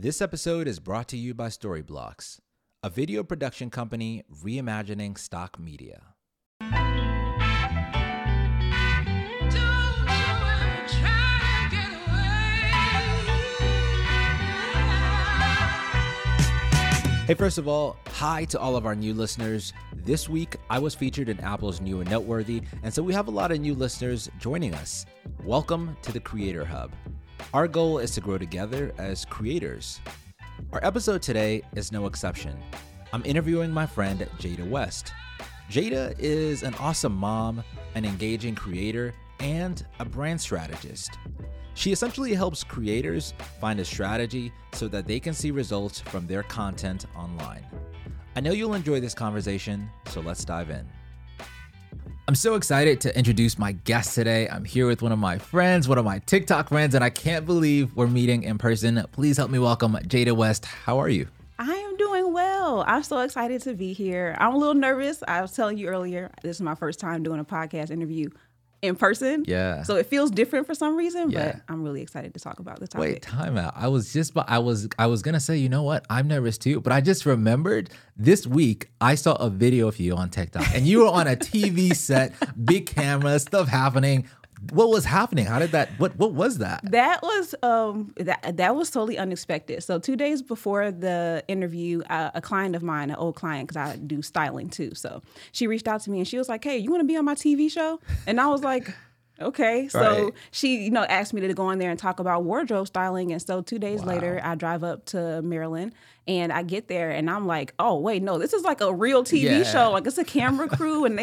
This episode is brought to you by Storyblocks, a video production company reimagining stock media. Hey, first of all, hi to all of our new listeners. This week, I was featured in Apple's New and Noteworthy, and so we have a lot of new listeners joining us. Welcome to the Creator Hub. Our goal is to grow together as creators. Our episode today is no exception. I'm interviewing my friend Jada West. Jada is an awesome mom, an engaging creator, and a brand strategist. She essentially helps creators find a strategy so that they can see results from their content online. I know you'll enjoy this conversation, so let's dive in. I'm so excited to introduce my guest today. I'm here with one of my friends, one of my TikTok friends, and I can't believe we're meeting in person. Please help me welcome Jada West. How are you? I am doing well. I'm so excited to be here. I'm a little nervous. I was telling you earlier, this is my first time doing a podcast interview in person. Yeah. So it feels different for some reason, but I'm really excited to talk about the topic. Wait, time out. I was going to say, you know what? I'm nervous too, but I just remembered this week I saw a video of you on TikTok and you were on a TV set, big camera, stuff happening. What was happening? How did that, what was that? That was, that was totally unexpected. So 2 days before the interview, a client of mine, an old client, cause I do styling too. So she reached out to me and she was like, hey, you want to be on my TV show? And I was like, okay. So she, asked me to go in there and talk about wardrobe styling. And so 2 days later, I drive up to Maryland and I get there and I'm like, oh, wait, no, this is like a real TV show. Like it's a camera crew and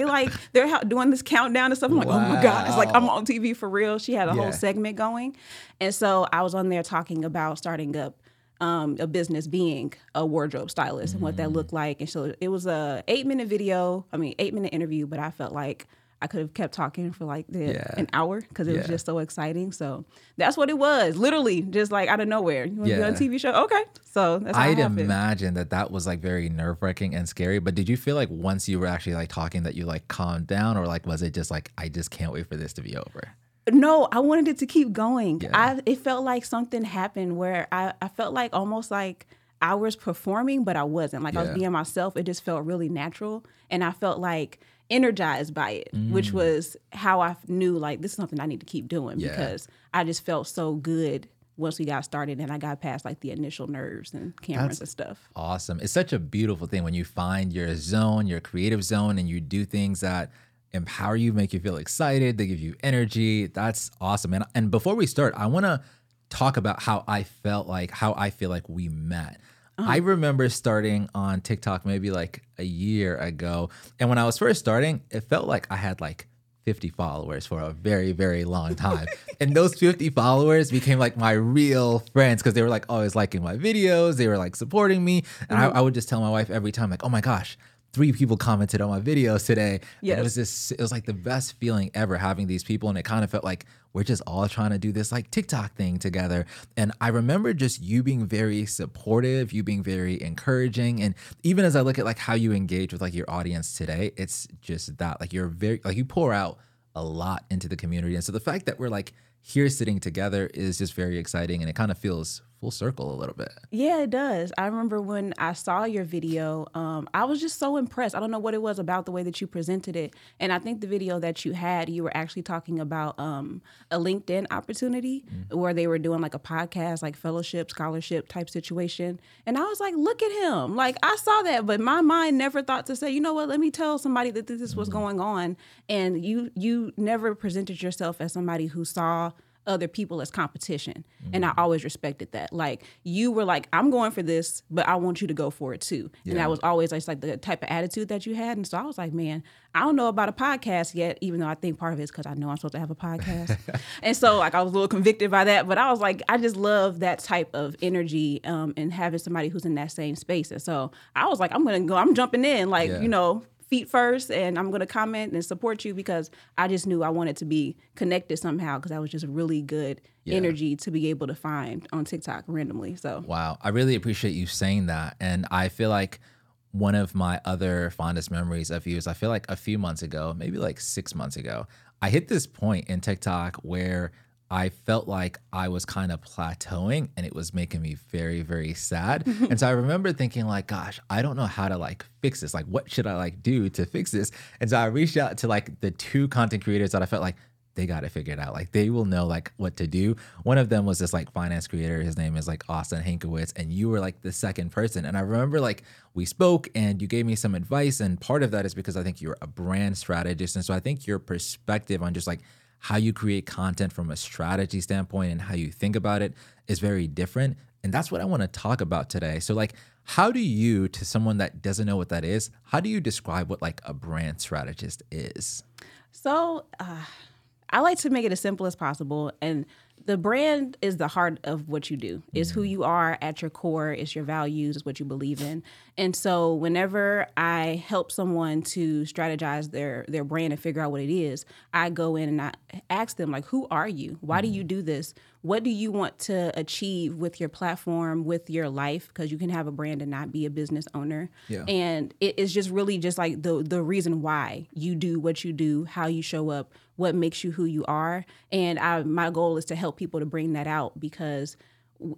they're doing this countdown and stuff. I'm like, oh my God, it's like I'm on TV for real. She had a whole segment going. And so I was on there talking about starting up a business, being a wardrobe stylist and what that looked like. And so it was a 8-minute video, I mean, 8-minute interview, but I felt like I could have kept talking for an hour because it was just so exciting. So that's what it was. Literally just like out of nowhere. You want to be on a TV show? Okay. So that's how it happened. I'd imagine that was like very nerve wracking and scary. But did you feel like once you were actually like talking that you like calmed down, or like was it just like, I just can't wait for this to be over? No, I wanted it to keep going. Yeah. It felt like something happened where I felt like almost like I was performing, but I wasn't. Like I was being myself. It just felt really natural. And I felt like energized by it, which was how I knew like this is something I need to keep doing because I just felt so good once we got started and I got past like the initial nerves and cameras and stuff. Awesome. It's such a beautiful thing when you find your zone, your creative zone, and you do things that empower you, make you feel excited, they give you energy. That's awesome. And before we start, I want to talk about how I feel like we met. I remember starting on TikTok maybe like a year ago. And when I was first starting, it felt like I had like 50 followers for a very, very long time. And those 50 followers became like my real friends because they were like always liking my videos. They were like supporting me. And I would just tell my wife every time like, oh my gosh, 3 people commented on my videos today. Yes. And it was like the best feeling ever having these people. And it kind of felt like we're just all trying to do this like TikTok thing together. And I remember just you being very supportive, you being very encouraging. And even as I look at like how you engage with like your audience today, it's just that like you're very, like you pour out a lot into the community. And so the fact that we're like here sitting together is just very exciting. And it kind of feels full circle a little bit. Yeah, it does. I remember when I saw your video, I was just so impressed. I don't know what it was about the way that you presented it. And I think the video that you had, you were actually talking about a LinkedIn opportunity where they were doing like a podcast, like fellowship, scholarship type situation. And I was like, look at him. Like I saw that, but my mind never thought to say, you know what, let me tell somebody that this was going on. And you never presented yourself as somebody who saw other people as competition. And I always respected that. Like you were like, I'm going for this, but I want you to go for it too. Yeah. And that was always like the type of attitude that you had. And so I was like, man, I don't know about a podcast yet, even though I think part of it's because I know I'm supposed to have a podcast. And so like I was a little convicted by that, but I was like, I just love that type of energy and having somebody who's in that same space. And so I was like, I'm jumping in like, feet first, and I'm going to comment and support you because I just knew I wanted to be connected somehow because that was just really good energy to be able to find on TikTok randomly. So wow, I really appreciate you saying that. And I feel like one of my other fondest memories of you is I feel like a few months ago, maybe like 6 months ago, I hit this point in TikTok where I felt like I was kind of plateauing, and it was making me very, very sad. And so I remember thinking like, gosh, I don't know how to like fix this. Like, what should I like do to fix this? And so I reached out to like the two content creators that I felt like they got it figured out. Like they will know like what to do. One of them was this like finance creator. His name is like Austin Hankowitz. And you were like the second person. And I remember like we spoke and you gave me some advice. And part of that is because I think you're a brand strategist. And so I think your perspective on just like how you create content from a strategy standpoint and how you think about it is very different. And that's what I want to talk about today. So like, how do you, to someone that doesn't know what that is, how do you describe what like a brand strategist is? So I like to make it as simple as possible. And the brand is the heart of what you do. It's who you are at your core. It's your values. It's what you believe in. And so whenever I help someone to strategize their brand and figure out what it is, I go in and I ask them, like, who are you? Why do you do this? What do you want to achieve with your platform, with your life? Because you can have a brand and not be a business owner. Yeah. And it is just really just like the reason why you do what you do, how you show up, what makes you who you are. And my goal is to help people to bring that out, because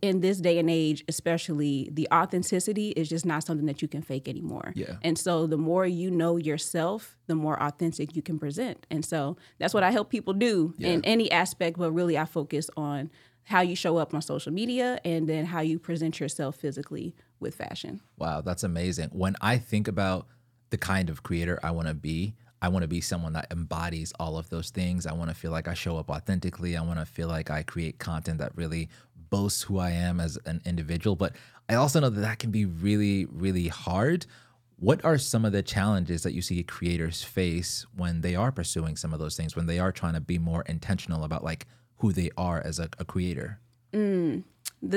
in this day and age, especially, the authenticity is just not something that you can fake anymore. Yeah. And so the more you know yourself, the more authentic you can present. And so that's what I help people do in any aspect, but really I focus on how you show up on social media and then how you present yourself physically with fashion. Wow, that's amazing. When I think about the kind of creator I want to be someone that embodies all of those things. I want to feel like I show up authentically. I want to feel like I create content that really boasts who I am as an individual. But I also know that that can be really, really hard. What are some of the challenges that you see creators face when they are pursuing some of those things, when they are trying to be more intentional about like who they are as a creator? The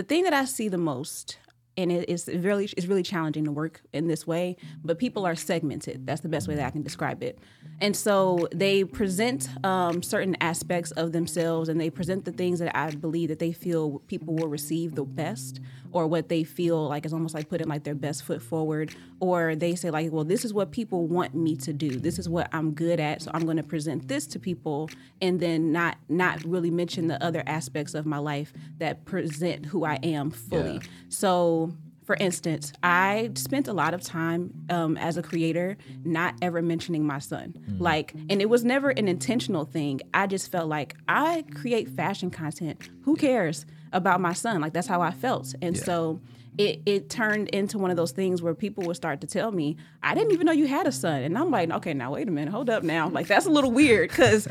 thing that I see the most, and it's really challenging to work in this way, but people are segmented. That's the best way that I can describe it. And so they present certain aspects of themselves, and they present the things that I believe that they feel people will receive the best, or what they feel like is almost like putting like their best foot forward. Or they say like, well, this is what people want me to do. This is what I'm good at, so I'm going to present this to people, and then not really mention the other aspects of my life that present who I am fully. Yeah. So for instance, I spent a lot of time as a creator not ever mentioning my son. Like, and it was never an intentional thing. I just felt like I create fashion content. Who cares about my son? Like, that's how I felt. And so it turned into one of those things where people would start to tell me, I didn't even know you had a son. And I'm like, okay, now wait a minute, hold up now. Like, that's a little weird, because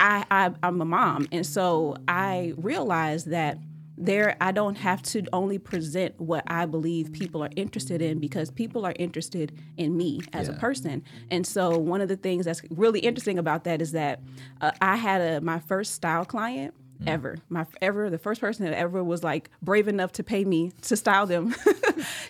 I'm a mom. And so I realized that I don't have to only present what I believe people are interested in, because people are interested in me as a person. And so one of the things that's really interesting about that is that I had my first style client ever. The first person that ever was like brave enough to pay me to style them.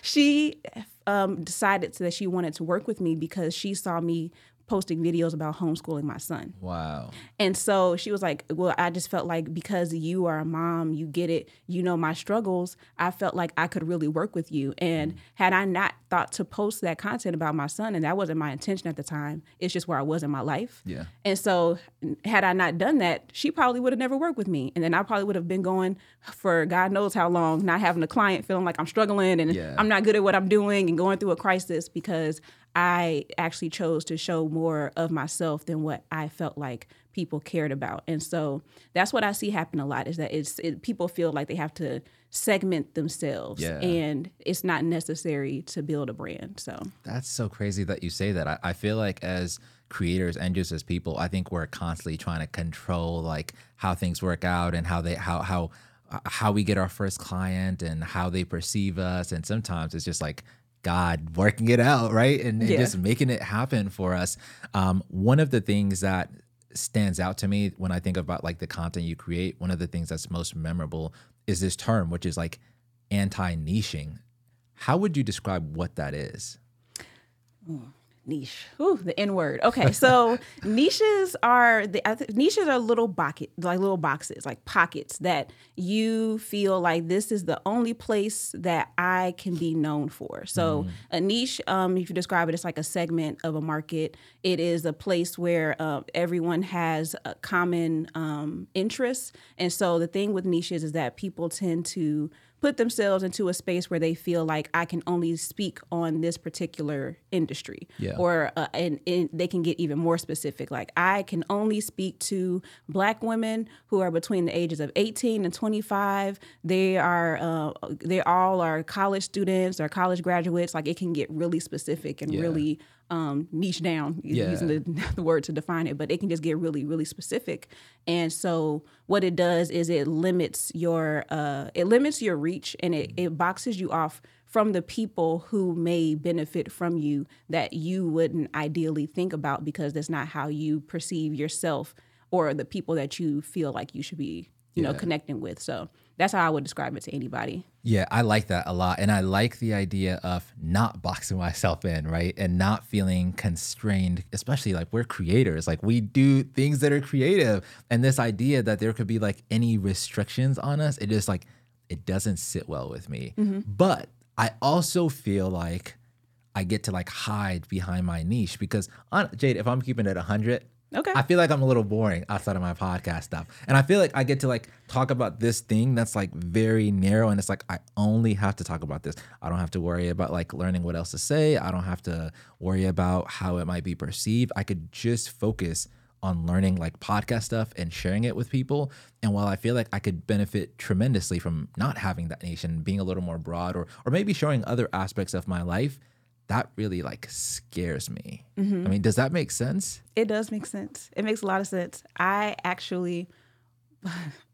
She decided that she wanted to work with me because she saw me posting videos about homeschooling my son. Wow. And so she was like, well, I just felt like because you are a mom, you get it, you know my struggles, I felt like I could really work with you. And had I not thought to post that content about my son, and that wasn't my intention at the time, it's just where I was in my life. Yeah. And so had I not done that, she probably would have never worked with me. And then I probably would have been going for God knows how long, not having a client, feeling like I'm struggling and I'm not good at what I'm doing and going through a crisis, because I actually chose to show more of myself than what I felt like people cared about. And so that's what I see happen a lot, is that people feel like they have to segment themselves, and it's not necessary to build a brand. So that's so crazy that you say that. I feel like as creators and just as people, I think we're constantly trying to control like how things work out and how we get our first client and how they perceive us. And sometimes it's just like God working it out, right? And just making it happen for us. One of the things that stands out to me when I think about like the content you create, one of the things that's most memorable is this term, which is like anti-niching. How would you describe what that is? Niche. Ooh, the N word. Okay, so niches are little boxes, like pockets that you feel like this is the only place that I can be known for. So a niche, if you describe it, it's like a segment of a market. It is a place where everyone has a common interests. And so the thing with niches is that people tend to put themselves into a space where they feel like I can only speak on this particular industry, or and they can get even more specific. Like I can only speak to Black women who are between the ages of 18 and 25. They all are college students or college graduates. Like it can get really specific and really niche down, using the word to define it, but it can just get really, really specific. And so what it does is it limits your reach, and it boxes you off from the people who may benefit from you that you wouldn't ideally think about, because that's not how you perceive yourself or the people that you feel like you should be, you know, connecting with. So that's how I would describe it to anybody. Yeah, I like that a lot. And I like the idea of not boxing myself in, right? And not feeling constrained, especially like we're creators, like we do things that are creative. And this idea that there could be like any restrictions on us, it just like, it doesn't sit well with me. Mm-hmm. But I also feel like I get to like hide behind my niche, because Jade, if I'm keeping it 100, okay, I feel like I'm a little boring outside of my podcast stuff. And I feel like I get to like talk about this thing that's like very narrow, and it's like I only have to talk about this. I don't have to worry about like learning what else to say. I don't have to worry about how it might be perceived. I could just focus on learning like podcast stuff and sharing it with people. And while I feel like I could benefit tremendously from not having that niche and being a little more broad, or maybe showing other aspects of my life, that really like scares me. Mm-hmm. I mean, does that make sense? It does make sense. It makes a lot of sense. I actually,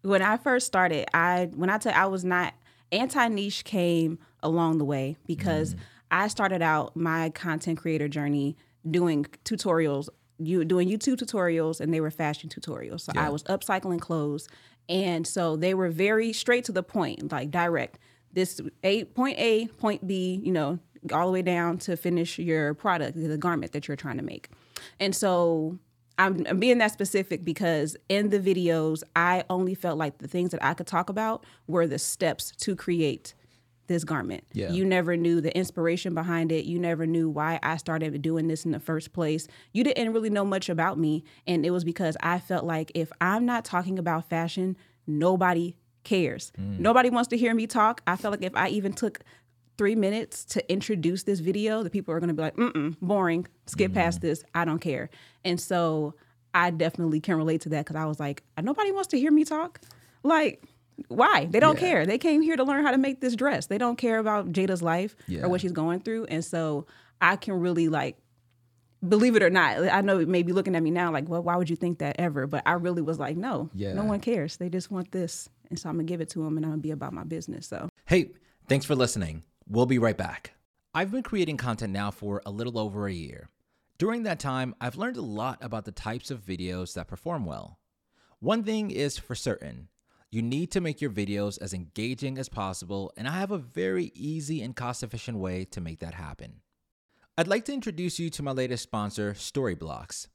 when I first started, I was not, anti-niche came along the way, because I started out my content creator journey doing tutorials, doing YouTube tutorials, and they were fashion tutorials. So I was upcycling clothes. And so they were very straight to the point, like direct. This point A, point B, all the way down to finish your product, the garment that you're trying to make. And so I'm being that specific because in the videos, I only felt like the things that I could talk about were the steps to create this garment. Yeah. You never knew the inspiration behind it. You never knew why I started doing this in the first place. You didn't really know much about me. And it was because I felt like if I'm not talking about fashion, nobody cares. Nobody wants to hear me talk. I felt like if I even took 3 minutes to introduce this video, the people are going to be like, boring, skip past this, I don't care. And so I definitely can relate to that, because I was like, nobody wants to hear me talk. Like, why? They don't care. They came here to learn how to make this dress. They don't care about Jada's life or what she's going through. And so I can really, like, believe it or not, I know it may be looking at me now like, well, why would you think that ever? But I really was like, no, no one cares. They just want this. And so I'm going to give it to them, and I'm going to be about my business. So, hey, thanks for listening. We'll be right back. I've been creating content now for a little over a year. During that time, I've learned a lot about the types of videos that perform well. One thing is for certain, you need to make your videos as engaging as possible, and I have a very easy and cost-efficient way to make that happen. I'd like to introduce you to my latest sponsor, Storyblocks.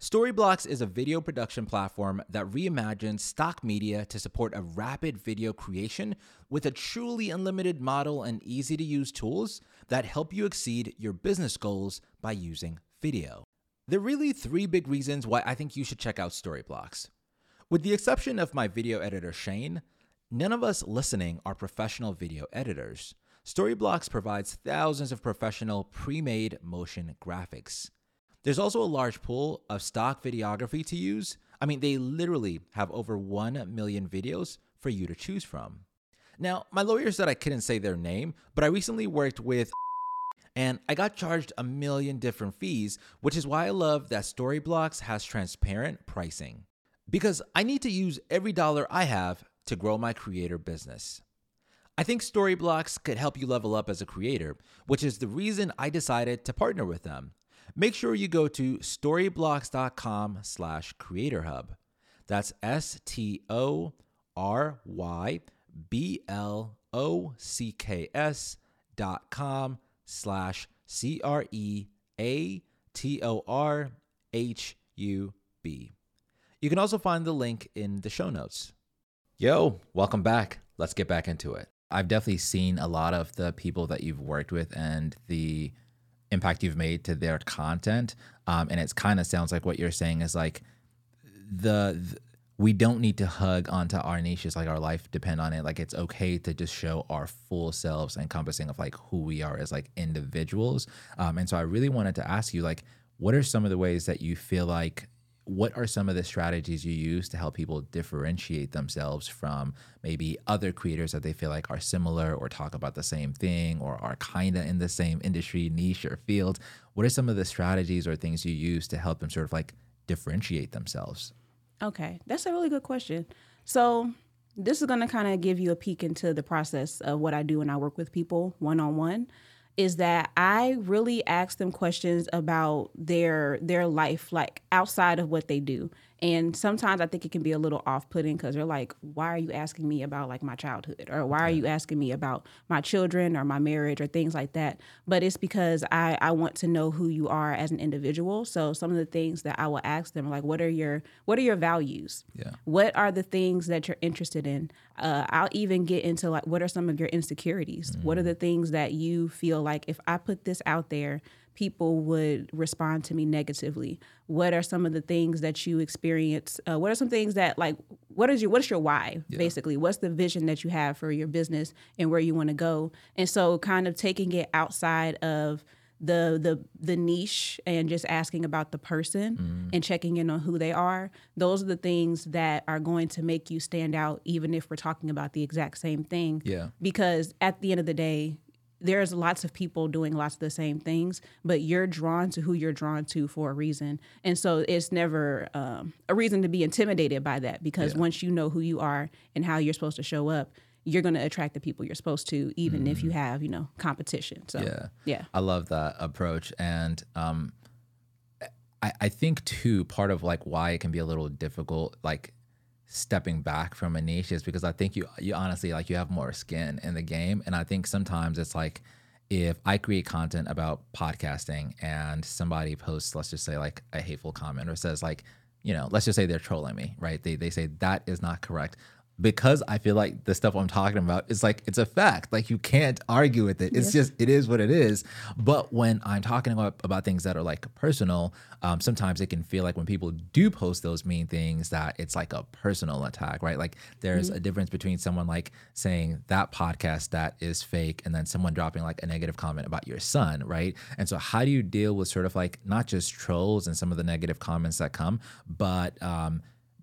Storyblocks is a video production platform that reimagines stock media to support a rapid video creation with a truly unlimited model and easy-to-use tools that help you exceed your business goals by using video. There are really 3 big reasons why I think you should check out Storyblocks. With the exception of my video editor, Shane, none of us listening are professional video editors. Storyblocks provides thousands of professional pre-made motion graphics. There's also a large pool of stock videography to use. I mean, they literally have over 1 million videos for you to choose from. Now, my lawyer said I couldn't say their name, but I recently worked with and I got charged a million different fees, which is why I love that Storyblocks has transparent pricing, because I need to use every dollar I have to grow my creator business. I think Storyblocks could help you level up as a creator, which is the reason I decided to partner with them. Make sure you go to storyblocks.com/Creator Hub. That's STORYBLOCKS.com/CREATOR TORHUB. You can also find the link in the show notes. Yo, welcome back. Let's get back into it. I've definitely seen a lot of the people that you've worked with and the impact you've made to their content. And it's kind of sounds like what you're saying is like we don't need to hug onto our niches, like our life depend on it. Like it's okay to just show our full selves, encompassing of like who we are as like individuals. And so I really wanted to ask you, like, what are some of the ways that you feel like, what are some of the strategies you use to help people differentiate themselves from maybe other creators that they feel like are similar or talk about the same thing or are kind of in the same industry, niche, or field? What are some of the strategies or things you use to help them sort of like differentiate themselves? Okay, that's a really good question. So this is going to kind of give you a peek into the process of what I do when I work with people one-on-one. Is that I really ask them questions about their life, like outside of what they do. And sometimes I think it can be a little off-putting because they're like, why are you asking me about like my childhood? Or why are you asking me about my children or my marriage or things like that? But it's because I want to know who you are as an individual. So some of the things that I will ask them, like, what are your values? Yeah. What are the things that you're interested in? I'll even get into like, what are some of your insecurities? Mm-hmm. What are the things that you feel like if I put this out there, people would respond to me negatively? What are some of the things that you experience? What are some things that like, what's your why, basically? What's the vision that you have for your business and where you want to go? And so kind of taking it outside of the niche and just asking about the person and checking in on who they are. Those are the things that are going to make you stand out, even if we're talking about the exact same thing. Yeah. Because at the end of the day, there's lots of people doing lots of the same things, but you're drawn to who you're drawn to for a reason. And so it's never a reason to be intimidated by that, because once you know who you are and how you're supposed to show up, you're going to attract the people you're supposed to, even if you have, competition. So, yeah. I love that approach. And I think, too, part of like why it can be a little difficult, like stepping back from a niche, is because I think you honestly, like, you have more skin in the game. And I think sometimes it's like, if I create content about podcasting and somebody posts, let's just say like a hateful comment, or says like, let's just say they're trolling me, right? They say that is not correct. Because I feel like the stuff I'm talking about is like, it's a fact. Like, you can't argue with it. It's just, it is what it is. But when I'm talking about things that are like personal, sometimes it can feel like when people do post those mean things that it's like a personal attack, right? Like there's a difference between someone like saying that podcast that is fake and then someone dropping like a negative comment about your son, right? And so how do you deal with sort of like not just trolls and some of the negative comments that come, but,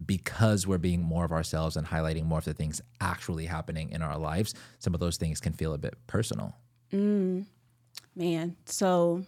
because we're being more of ourselves and highlighting more of the things actually happening in our lives, some of those things can feel a bit personal. Man, so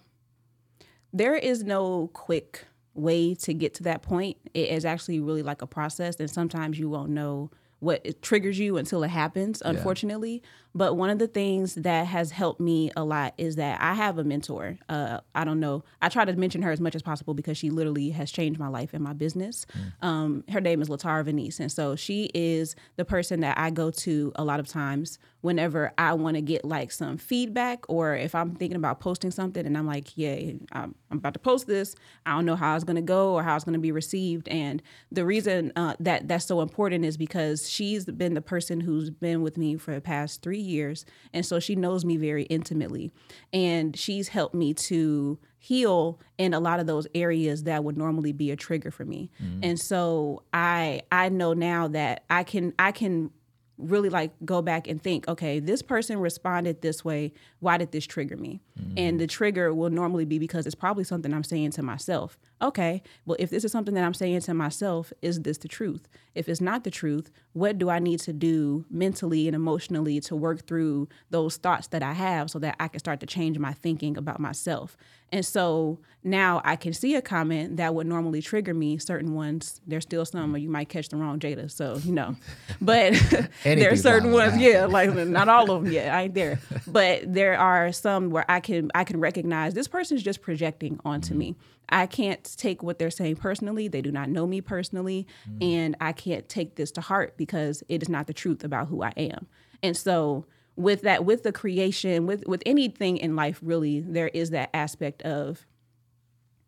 there is no quick way to get to that point. It is actually really like a process, and sometimes you won't know what it triggers you until it happens, unfortunately. Yeah. But one of the things that has helped me a lot is that I have a mentor. I don't know. I try to mention her as much as possible because she literally has changed my life and my business. Her name is Latara Venice. And so she is the person that I go to a lot of times whenever I want to get like some feedback, or if I'm thinking about posting something and I'm like, yeah, I'm about to post this. I don't know how it's going to go or how it's going to be received. And the reason that that's so important is because she's been the person who's been with me for the past 3 years. And so she knows me very intimately, and she's helped me to heal in a lot of those areas that would normally be a trigger for me. And so I know now that I can really like go back and think, okay, this person responded this way. Why did this trigger me? And the trigger will normally be because it's probably something I'm saying to myself. Okay, well, if this is something that I'm saying to myself, is this the truth? If it's not the truth, what do I need to do mentally and emotionally to work through those thoughts that I have so that I can start to change my thinking about myself? And so now I can see a comment that would normally trigger me. Certain ones, there's still some, or you might catch the wrong Jada, so But there's certain ones, like not all of them yet. I ain't there. But there are some where I can recognize this person's just projecting onto me. I can't take what they're saying personally. They do not know me personally. And I can't take this to heart because it is not the truth about who I am. And so with that, with the creation, with anything in life, really, there is that aspect of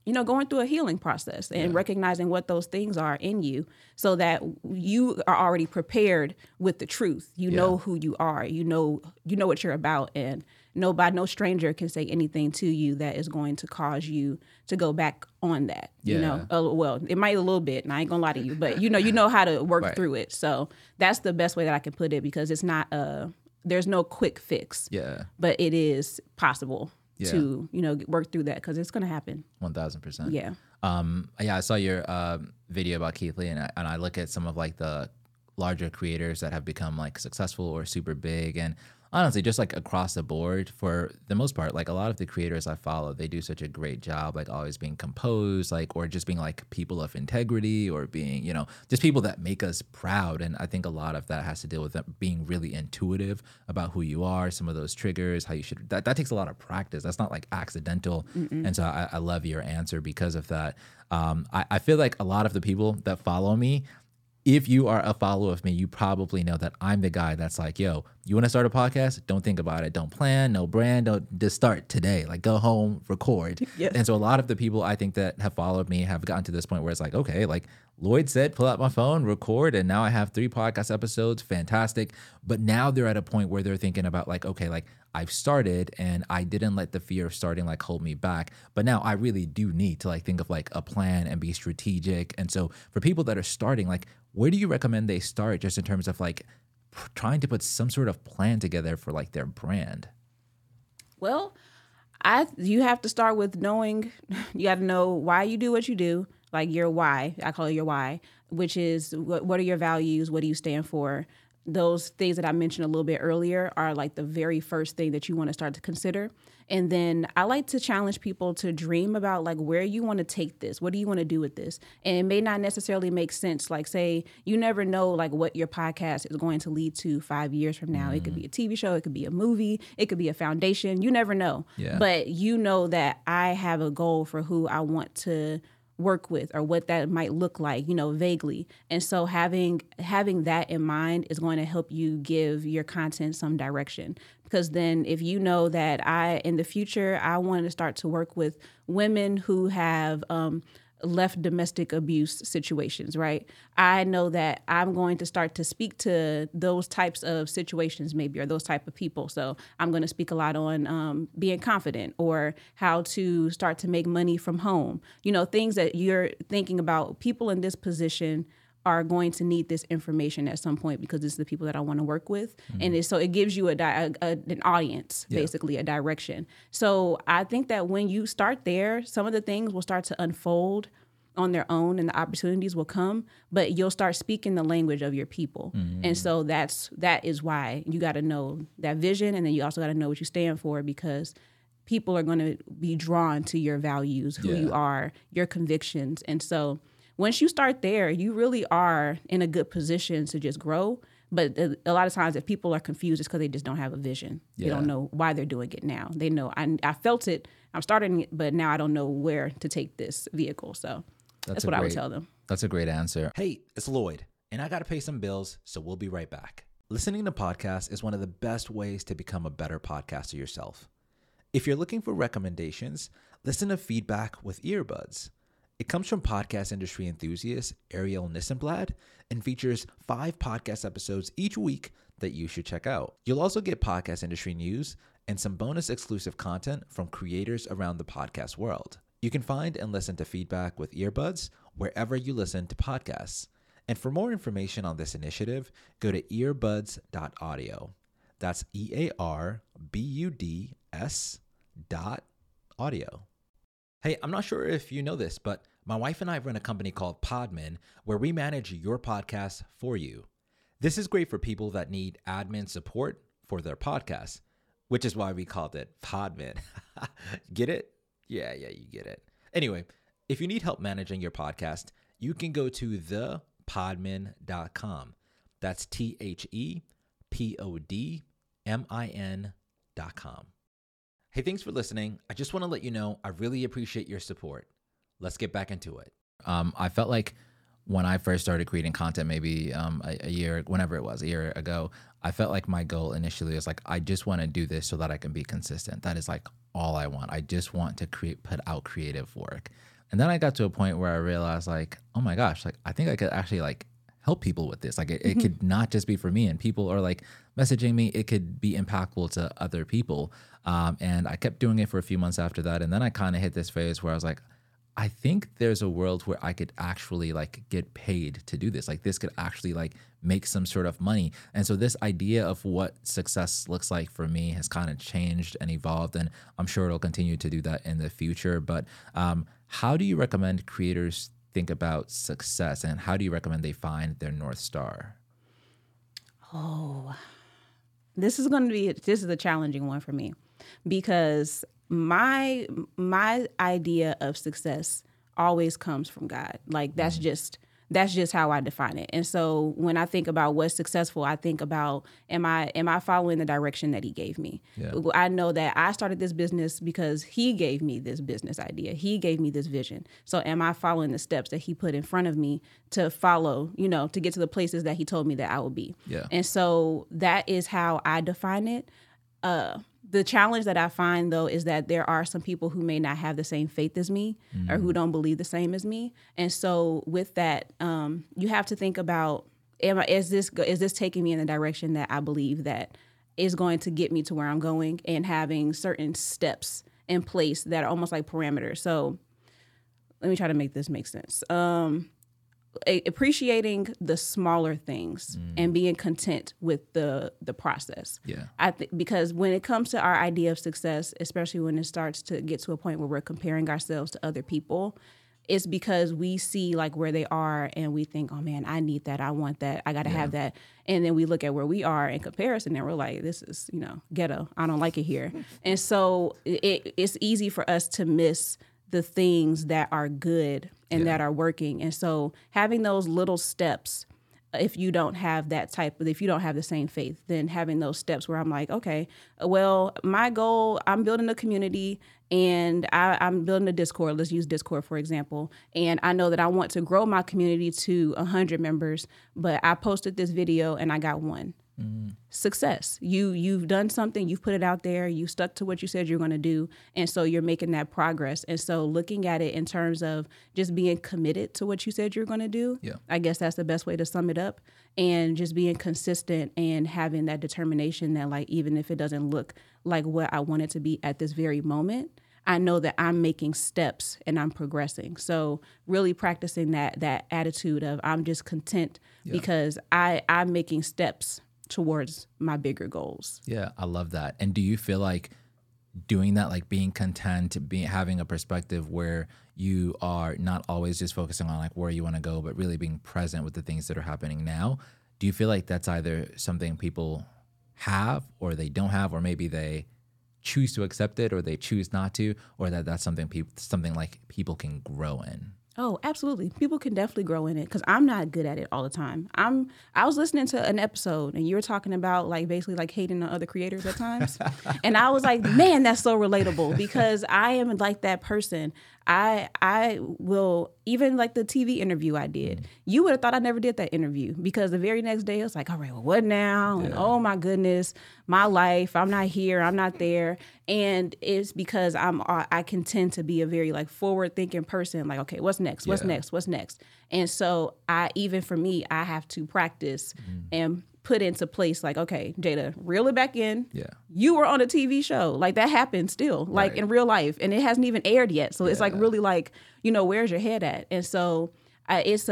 you know, going through a healing process and recognizing what those things are in you so that you are already prepared with the truth. You know who you are, you know what you're about, and no stranger can say anything to you that is going to cause you to go back on that. Yeah. You know, well, it might a little bit, and I ain't gonna lie to you, but you know how to work through it. So that's the best way that I can put it, because it's not there's no quick fix. Yeah. But it is possible. Yeah. To, work through that, because it's going to happen. 1,000%. Yeah. I saw your video about Keith Lee, and I look at some of like the larger creators that have become like successful or super big, and honestly, just like across the board for the most part, like a lot of the creators I follow, they do such a great job, like always being composed, like, or just being like people of integrity, or being, just people that make us proud. And I think a lot of that has to deal with them being really intuitive about who you are, some of those triggers, how you should, that takes a lot of practice. That's not like accidental. Mm-mm. And so I love your answer because of that. I feel like a lot of the people that follow me, if you are a follower of me, you probably know that I'm the guy that's like, yo, you want to start a podcast? Don't think about it. Don't plan, no brand, just start today. Like, go home, record. Yes. And so a lot of the people I think that have followed me have gotten to this point where it's like, okay, like Lloyd said, pull out my phone, record, and now I have 3 podcast episodes. Fantastic. But now they're at a point where they're thinking about like, okay, like I've started and I didn't let the fear of starting like hold me back. But now I really do need to like think of like a plan and be strategic. And so for people that are starting, like, where do you recommend they start just in terms of like trying to put some sort of plan together for like their brand? Well, you have to start with knowing, you got to know why you do what you do, like your why. I call it your why, which is what are your values? What do you stand for? Those things that I mentioned a little bit earlier are like the very first thing that you want to start to consider. And then I like to challenge people to dream about like where you want to take this. What do you want to do with this? And it may not necessarily make sense. Like, say, you never know like what your podcast is going to lead to 5 years from now. Mm. It could be a TV show. It could be a movie. It could be a foundation. You never know. Yeah. But you know that I have a goal for who I want to work with, or what that might look like, vaguely. And so having that in mind is going to help you give your content some direction. Because then if you know that in the future, I want to start to work with women who have left domestic abuse situations, right? I know that I'm going to start to speak to those types of situations maybe, or those type of people. So I'm going to speak a lot on being confident, or how to start to make money from home. Things that you're thinking about, people in this position are going to need this information at some point, because it's the people that I want to work with. Mm-hmm. And so it gives you an audience, basically a direction. So I think that when you start there, some of the things will start to unfold on their own, and the opportunities will come, but you'll start speaking the language of your people. Mm-hmm. And so that is why you got to know that vision. And then you also got to know what you stand for, because people are going to be drawn to your values, who you are, your convictions. And so once you start there, you really are in a good position to just grow. But a lot of times if people are confused, it's because they just don't have a vision. Yeah. They don't know why they're doing it now. They know, I felt it, I'm starting it, but now I don't know where to take this vehicle. So that's what I would tell them. That's a great answer. Hey, it's Lloyd, and I got to pay some bills, so we'll be right back. Listening to podcasts is one of the best ways to become a better podcaster yourself. If you're looking for recommendations, listen to feedback with earbuds. It comes from podcast industry enthusiast Ariel Nissenblad and features 5 podcast episodes each week that you should check out. You'll also get podcast industry news and some bonus exclusive content from creators around the podcast world. You can find and listen to Feedback with Earbuds wherever you listen to podcasts. And for more information on this initiative, go to earbuds.audio. That's EARBUDS.audio. Hey, I'm not sure if you know this, but my wife and I run a company called Podmin, where we manage your podcast for you. This is great for people that need admin support for their podcast, which is why we called it Podmin. Get it? Yeah, you get it. Anyway, if you need help managing your podcast, you can go to thepodmin.com. That's THEPODMIN.com. Hey, thanks for listening. I just want to let you know I really appreciate your support. Let's get back into it. I felt like when I first started creating content, maybe a year ago, I felt like my goal initially was like, I just want to do this so that I can be consistent. That is like all I want. I just want to put out creative work. And then I got to a point where I realized like, oh my gosh, like I think I could actually like help people with this. Like it could not just be for me, and people are like messaging me. It could be impactful to other people. And I kept doing it for a few months after that. And then I kind of hit this phase where I was like, I think there's a world where I could actually like get paid to do this. Like this could actually like make some sort of money. And so this idea of what success looks like for me has kind of changed and evolved, and I'm sure it'll continue to do that in the future. But how do you recommend creators think about success, and how do you recommend they find their North Star? Oh, this is a challenging one for me, because my idea of success always comes from God. Like that's just how I define it. And so when I think about what's successful, I think about, am I following the direction that he gave me? Yeah. I know that I started this business because he gave me this business idea. He gave me this vision. So am I following the steps that he put in front of me to follow, you know, to get to the places that he told me that I would be? Yeah. And so that is how I define it. The challenge that I find, though, is that there are some people who may not have the same faith as me, or who don't believe the same as me. And so with that, you have to think about, is this taking me in the direction that I believe that is going to get me to where I'm going, and having certain steps in place that are almost like parameters. So let me try to make this make sense. Appreciating the smaller things and being content with the process. Yeah. Because when it comes to our idea of success, especially when it starts to get to a point where we're comparing ourselves to other people, it's because we see like where they are and we think, oh man, I need that. I want that. I got to have that. And then we look at where we are in comparison and we're like, this is, you know, ghetto. I don't like it here. And so it's easy for us to miss the things that are good and that are working. And so having those little steps, if you don't have the same faith, then having those steps where I'm like, okay, well, my goal, I'm building a community and I'm building a Discord. Let's use Discord, for example. And I know that I want to grow my community to 100 members, but I posted this video and I got one. Success. You've done something, you've put it out there, you stuck to what you said you're going to do, and so you're making that progress. And so looking at it in terms of just being committed to what you said you're going to do, I guess that's the best way to sum it up, and just being consistent and having that determination that like, even if it doesn't look like what I want it to be at this very moment, I know that I'm making steps and I'm progressing. So really practicing that attitude of I'm just content because I'm making steps towards my bigger goals. Yeah, I love that. And do you feel like doing that, like being content, having a perspective where you are not always just focusing on like where you want to go, but really being present with the things that are happening now? Do you feel like that's either something people have or they don't have, or maybe they choose to accept it or they choose not to, or that's something people can grow in? Oh, absolutely. People can definitely grow in it, because I'm not good at it all the time. I was listening to an episode and you were talking about like basically like hating on other creators at times. And I was like, man, that's so relatable, because I am like that person. I will, even like the TV interview I did, you would have thought I never did that interview, because the very next day I was like, all right, well, what now? And oh my goodness, my life, I'm not here, I'm not there. And it's because I can tend to be a very like forward thinking person, like, okay, what's next? What's next? What's next? And so I have to practice and put into place like, okay, Jada, reel it back in. Yeah. You were on a TV show. Like that happened still, like in real life, and it hasn't even aired yet. So it's like really like, you know, where's your head at? And so it's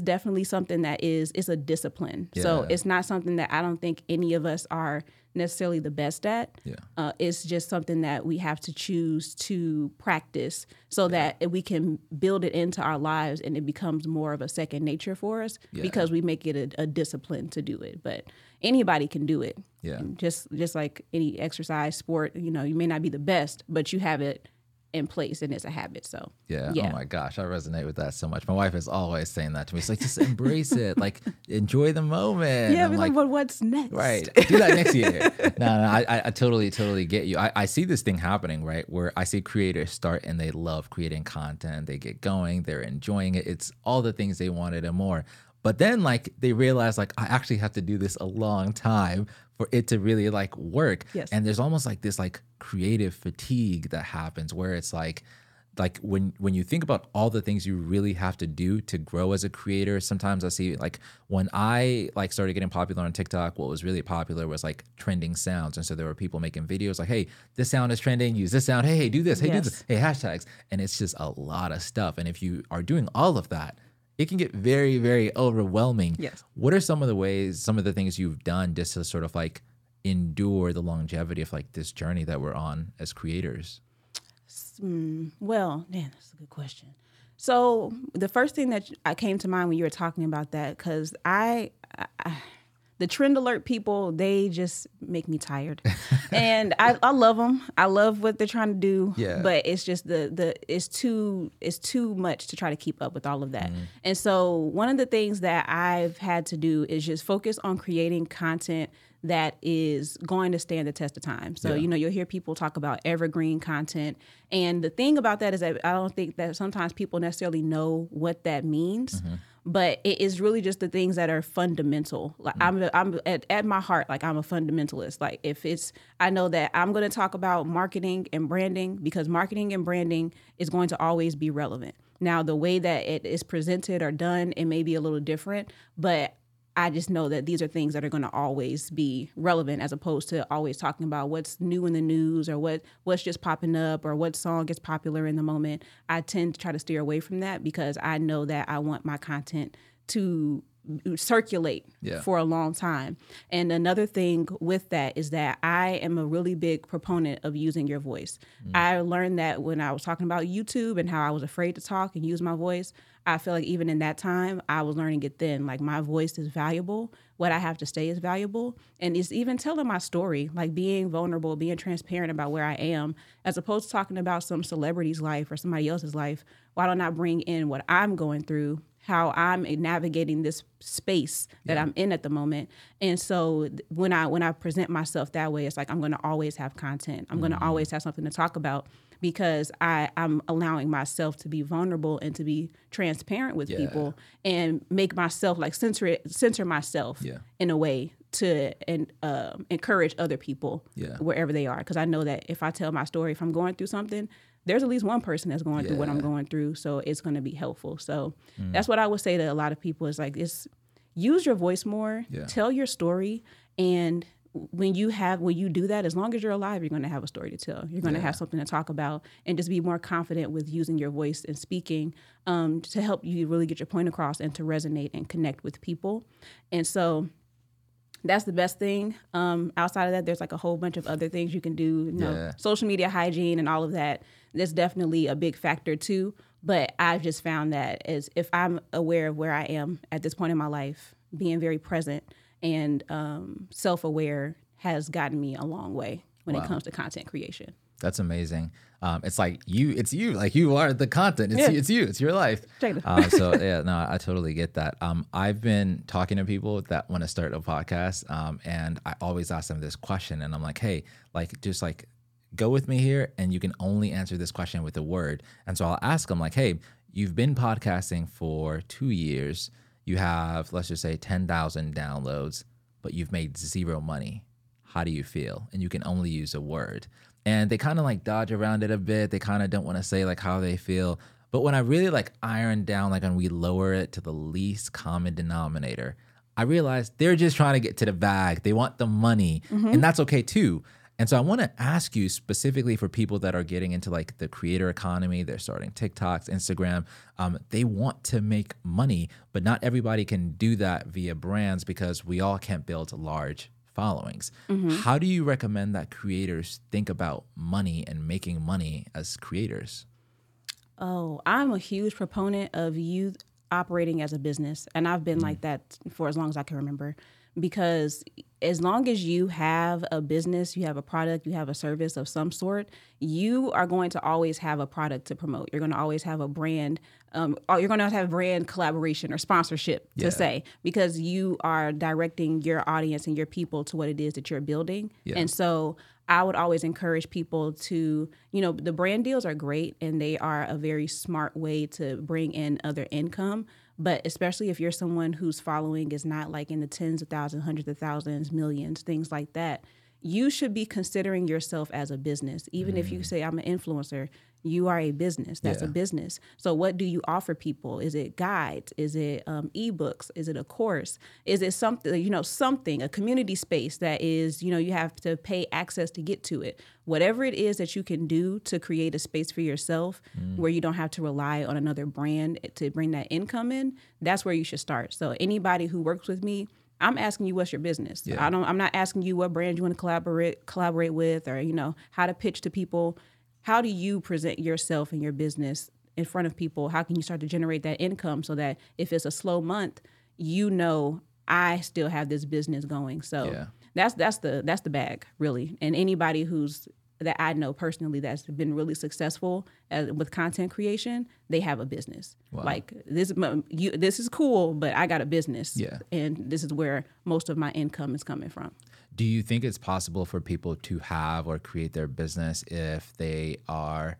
definitely something that it's a discipline. Yeah. So it's not something that I don't think any of us are necessarily the best at. Yeah. It's just something that we have to choose to practice so that we can build it into our lives and it becomes more of a second nature for us because we make it a discipline to do it. But anybody can do it. Yeah. Just like any exercise, sport, you know, you may not be the best, but you have it in place and it's a habit. So yeah. Oh my gosh, I resonate with that so much. My wife is always saying that to me. It's like, just embrace it, like enjoy the moment. Yeah, we're like, well, what's next? Right, do that next year. No, I totally get you. I see this thing happening, right, where I see creators start and they love creating content. They get going, they're enjoying it. It's all the things they wanted and more. But then like they realize like, I actually have to do this a long time for it to really like work. Yes. And there's almost like this like creative fatigue that happens where it's like when you think about all the things you really have to do to grow as a creator, sometimes I see like when I like started getting popular on TikTok, what was really popular was like trending sounds. And so there were people making videos like, hey, this sound is trending, use this sound. Hey, do this. Hey, yes. Do this. Hey, hashtags. And it's just a lot of stuff. And if you are doing all of that, it can get very, very overwhelming. Yes. What are some of the ways, some of the things you've done just to sort of like endure the longevity of like this journey that we're on as creators? Well, man, that's a good question. So the first thing that I came to mind when you were talking about that, because I the trend alert people, they just make me tired. And I love them. I love what they're trying to do. Yeah. But it's just it's too much to try to keep up with all of that. Mm-hmm. And so one of the things that I've had to do is just focus on creating content that is going to stand the test of time. So, yeah. You know, you'll hear people talk about evergreen content. And the thing about that is that I don't think that sometimes people necessarily know what that means. Mm-hmm. But it is really just the things that are fundamental. Like I'm at my heart, like I'm a fundamentalist. Like if it's, I know that I'm going to talk about marketing and branding because marketing and branding is going to always be relevant. Now, the way that it is presented or done, it may be a little different, but I just know that these are things that are going to always be relevant as opposed to always talking about what's new in the news or what's just popping up or what song is popular in the moment. I tend to try to steer away from that because I know that I want my content to circulate for a long time. And another thing with that is that I am a really big proponent of using your voice. I learned that when I was talking about YouTube and how I was afraid to talk and use my voice. I feel like even in that time, I was learning it then. Like my voice is valuable. What I have to say is valuable. And it's even telling my story, like being vulnerable, being transparent about where I am, as opposed to talking about some celebrity's life or somebody else's life. Why don't I bring in what I'm going through, how I'm navigating this space that I'm in at the moment. And so when I present myself that way, it's like I'm going to always have content. I'm going to always have something to talk about because I'm allowing myself to be vulnerable and to be transparent with people and make myself like censor myself in a way to encourage other people wherever they are. Because I know that if I tell my story, if I'm going through something, there's at least one person that's going through what I'm going through. So it's going to be helpful. So that's what I would say to a lot of people is like, it's use your voice more, tell your story. And when you do that, as long as you're alive, you're going to have a story to tell. You're going to have something to talk about and just be more confident with using your voice and speaking to help you really get your point across and to resonate and connect with people. And so that's the best thing. Outside of that, there's like a whole bunch of other things you can do. Social media hygiene and all of that. That's definitely a big factor too. But I've just found that as if I'm aware of where I am at this point in my life, being very present and self-aware has gotten me a long way when it comes to content creation. That's amazing. It's like you, like you are the content. It's you, it's your life. I totally get that. I've been talking to people that want to start a podcast and I always ask them this question and I'm like, hey, like just like go with me here and you can only answer this question with a word. And so I'll ask them like, hey, you've been podcasting for 2 years. You have, let's just say 10,000 downloads, but you've made zero money. How do you feel? And you can only use a word. And they kind of like dodge around it a bit. They kind of don't want to say like how they feel. But when I really like iron down, like when we lower it to the least common denominator, I realize they're just trying to get to the bag. They want the money. Mm-hmm. And that's okay too. And so I want to ask you specifically for people that are getting into like the creator economy, they're starting TikToks, Instagram, they want to make money, but not everybody can do that via brands because we all can't build large followings. Mm-hmm. How do you recommend that creators think about money and making money as creators? Oh, I'm a huge proponent of you operating as a business. And I've been like that for as long as I can remember. because as long as you have a business, you have a product, you have a service of some sort, you are going to always have a product to promote. You're going to always have a brand. You're going to have brand collaboration or sponsorship to say, because you are directing your audience and your people to what it is that you're building. Yeah. And so I would always encourage people to, you know, the brand deals are great and they are a very smart way to bring in other income. But especially if you're someone whose following is not like in the tens of thousands, hundreds of thousands, millions, things like that, you should be considering yourself as a business. Even if you say I'm an influencer, you are a business. That's a business. So what do you offer people? Is it guides? Is it ebooks? Is it a course? Is it something, you know, something, a community space that is, you know, you have to pay access to get to it? Whatever it is that you can do to create a space for yourself where you don't have to rely on another brand to bring that income in, that's where you should start. So anybody who works with me, I'm asking you what's your business. Yeah. I'm not asking you what brand you want to collaborate with, or, you know, how to pitch to people. How do you present yourself and your business in front of people? How can you start to generate that income so that if it's a slow month, you know, I still have this business going. So that's the bag, really. And anybody that I know personally that's been really successful with content creation, they have a business. Wow. Like this is cool, but I got a business, and this is where most of my income is coming from. Do you think it's possible for people to have or create their business if they are?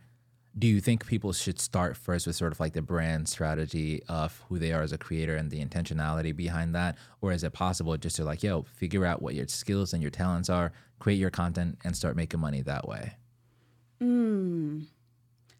Do you think people should start first with sort of like the brand strategy of who they are as a creator and the intentionality behind that? Or is it possible just to like, figure out what your skills and your talents are, create your content and start making money that way?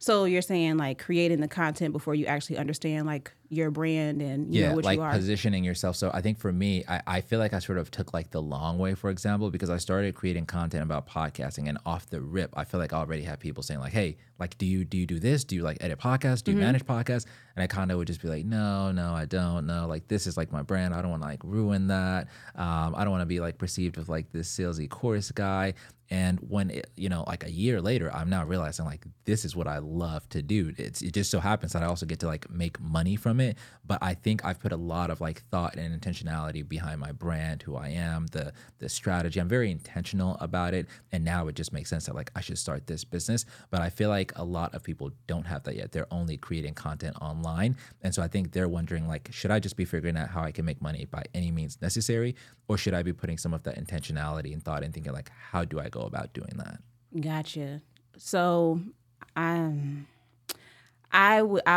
So you're saying like creating the content before you actually understand like your brand and you know what like you are. Yeah, like positioning yourself. So I think for me, I feel like I sort of took like the long way, for example, because I started creating content about podcasting and off the rip, I feel like I already had people saying like, hey, like, do you do this? Do you like edit podcasts? Do you manage podcasts? And I kind of would just be like, no, I don't know. Like, this is like my brand. I don't want to like ruin that. I don't want to be like perceived with like this salesy course guy. And when, like a year later, I'm now realizing like, this is what I love to do. It just so happens that I also get to like make money from it. But I think I've put a lot of like thought and intentionality behind my brand, who I am, the strategy. I'm very intentional about it. And now it just makes sense that like, I should start this business. But I feel like a lot of people don't have that yet. They're only creating content online. And so I think they're wondering like, should I just be figuring out how I can make money by any means necessary? Or should I be putting some of that intentionality and thought and thinking like, how do I go about doing that? Gotcha. So I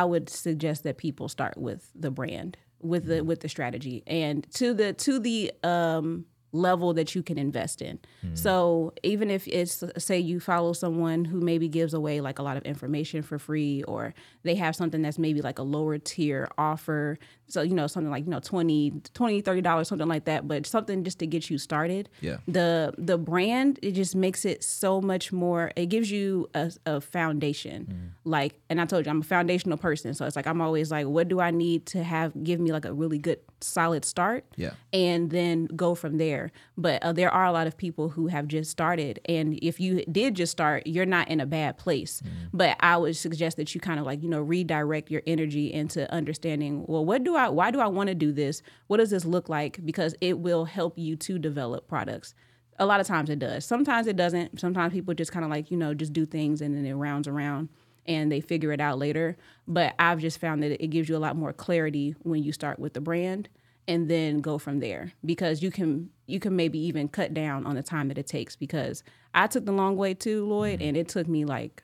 would suggest that people start with the brand, with the strategy, and to the level that you can invest in. So even if it's, say you follow someone who maybe gives away like a lot of information for free, or they have something that's maybe like a lower tier offer. So, something like, $20, $30, something like that, but something just to get you started. Yeah. The brand, it just makes it so much more, it gives you a foundation. Like, and I told you, I'm a foundational person. So it's like, I'm always like, what do I need to give me like a really good solid start? Yeah. And then go from there. But there are a lot of people who have just started. And if you did just start, you're not in a bad place. But I would suggest that you kind of like, redirect your energy into understanding, well, what do I? Why do I want to do this? What does this look like? Because it will help you to develop products. A lot of times it does. Sometimes it doesn't. Sometimes people just kind of like, just do things and then it rounds around and they figure it out later. But I've just found that it gives you a lot more clarity when you start with the brand and then go from there, because you can maybe even cut down on the time that it takes, because I took the long way too, Lloyd, and it took me like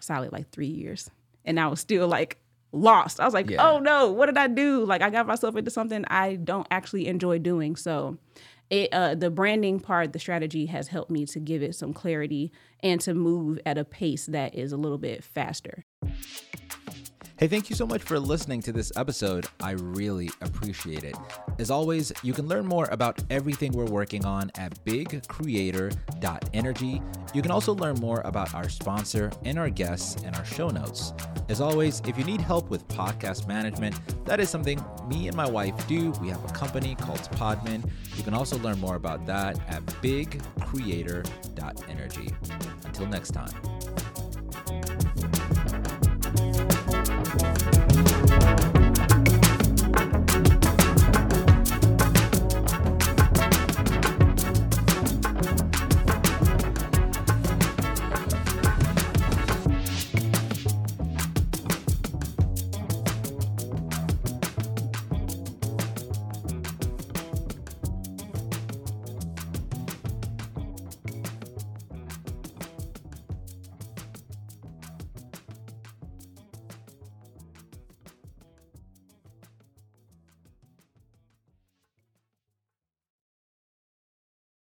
solid like 3 years and I was still like lost. I was like, oh no, what did I do? Like, I got myself into something I don't actually enjoy doing. So the branding part, the strategy has helped me to give it some clarity and to move at a pace that is a little bit faster. Hey, thank you so much for listening to this episode. I really appreciate it. As always, you can learn more about everything we're working on at bigcreator.energy. You can also learn more about our sponsor and our guests and our show notes. As always, if you need help with podcast management, that is something me and my wife do. We have a company called Podmin. You can also learn more about that at bigcreator.energy. Until next time.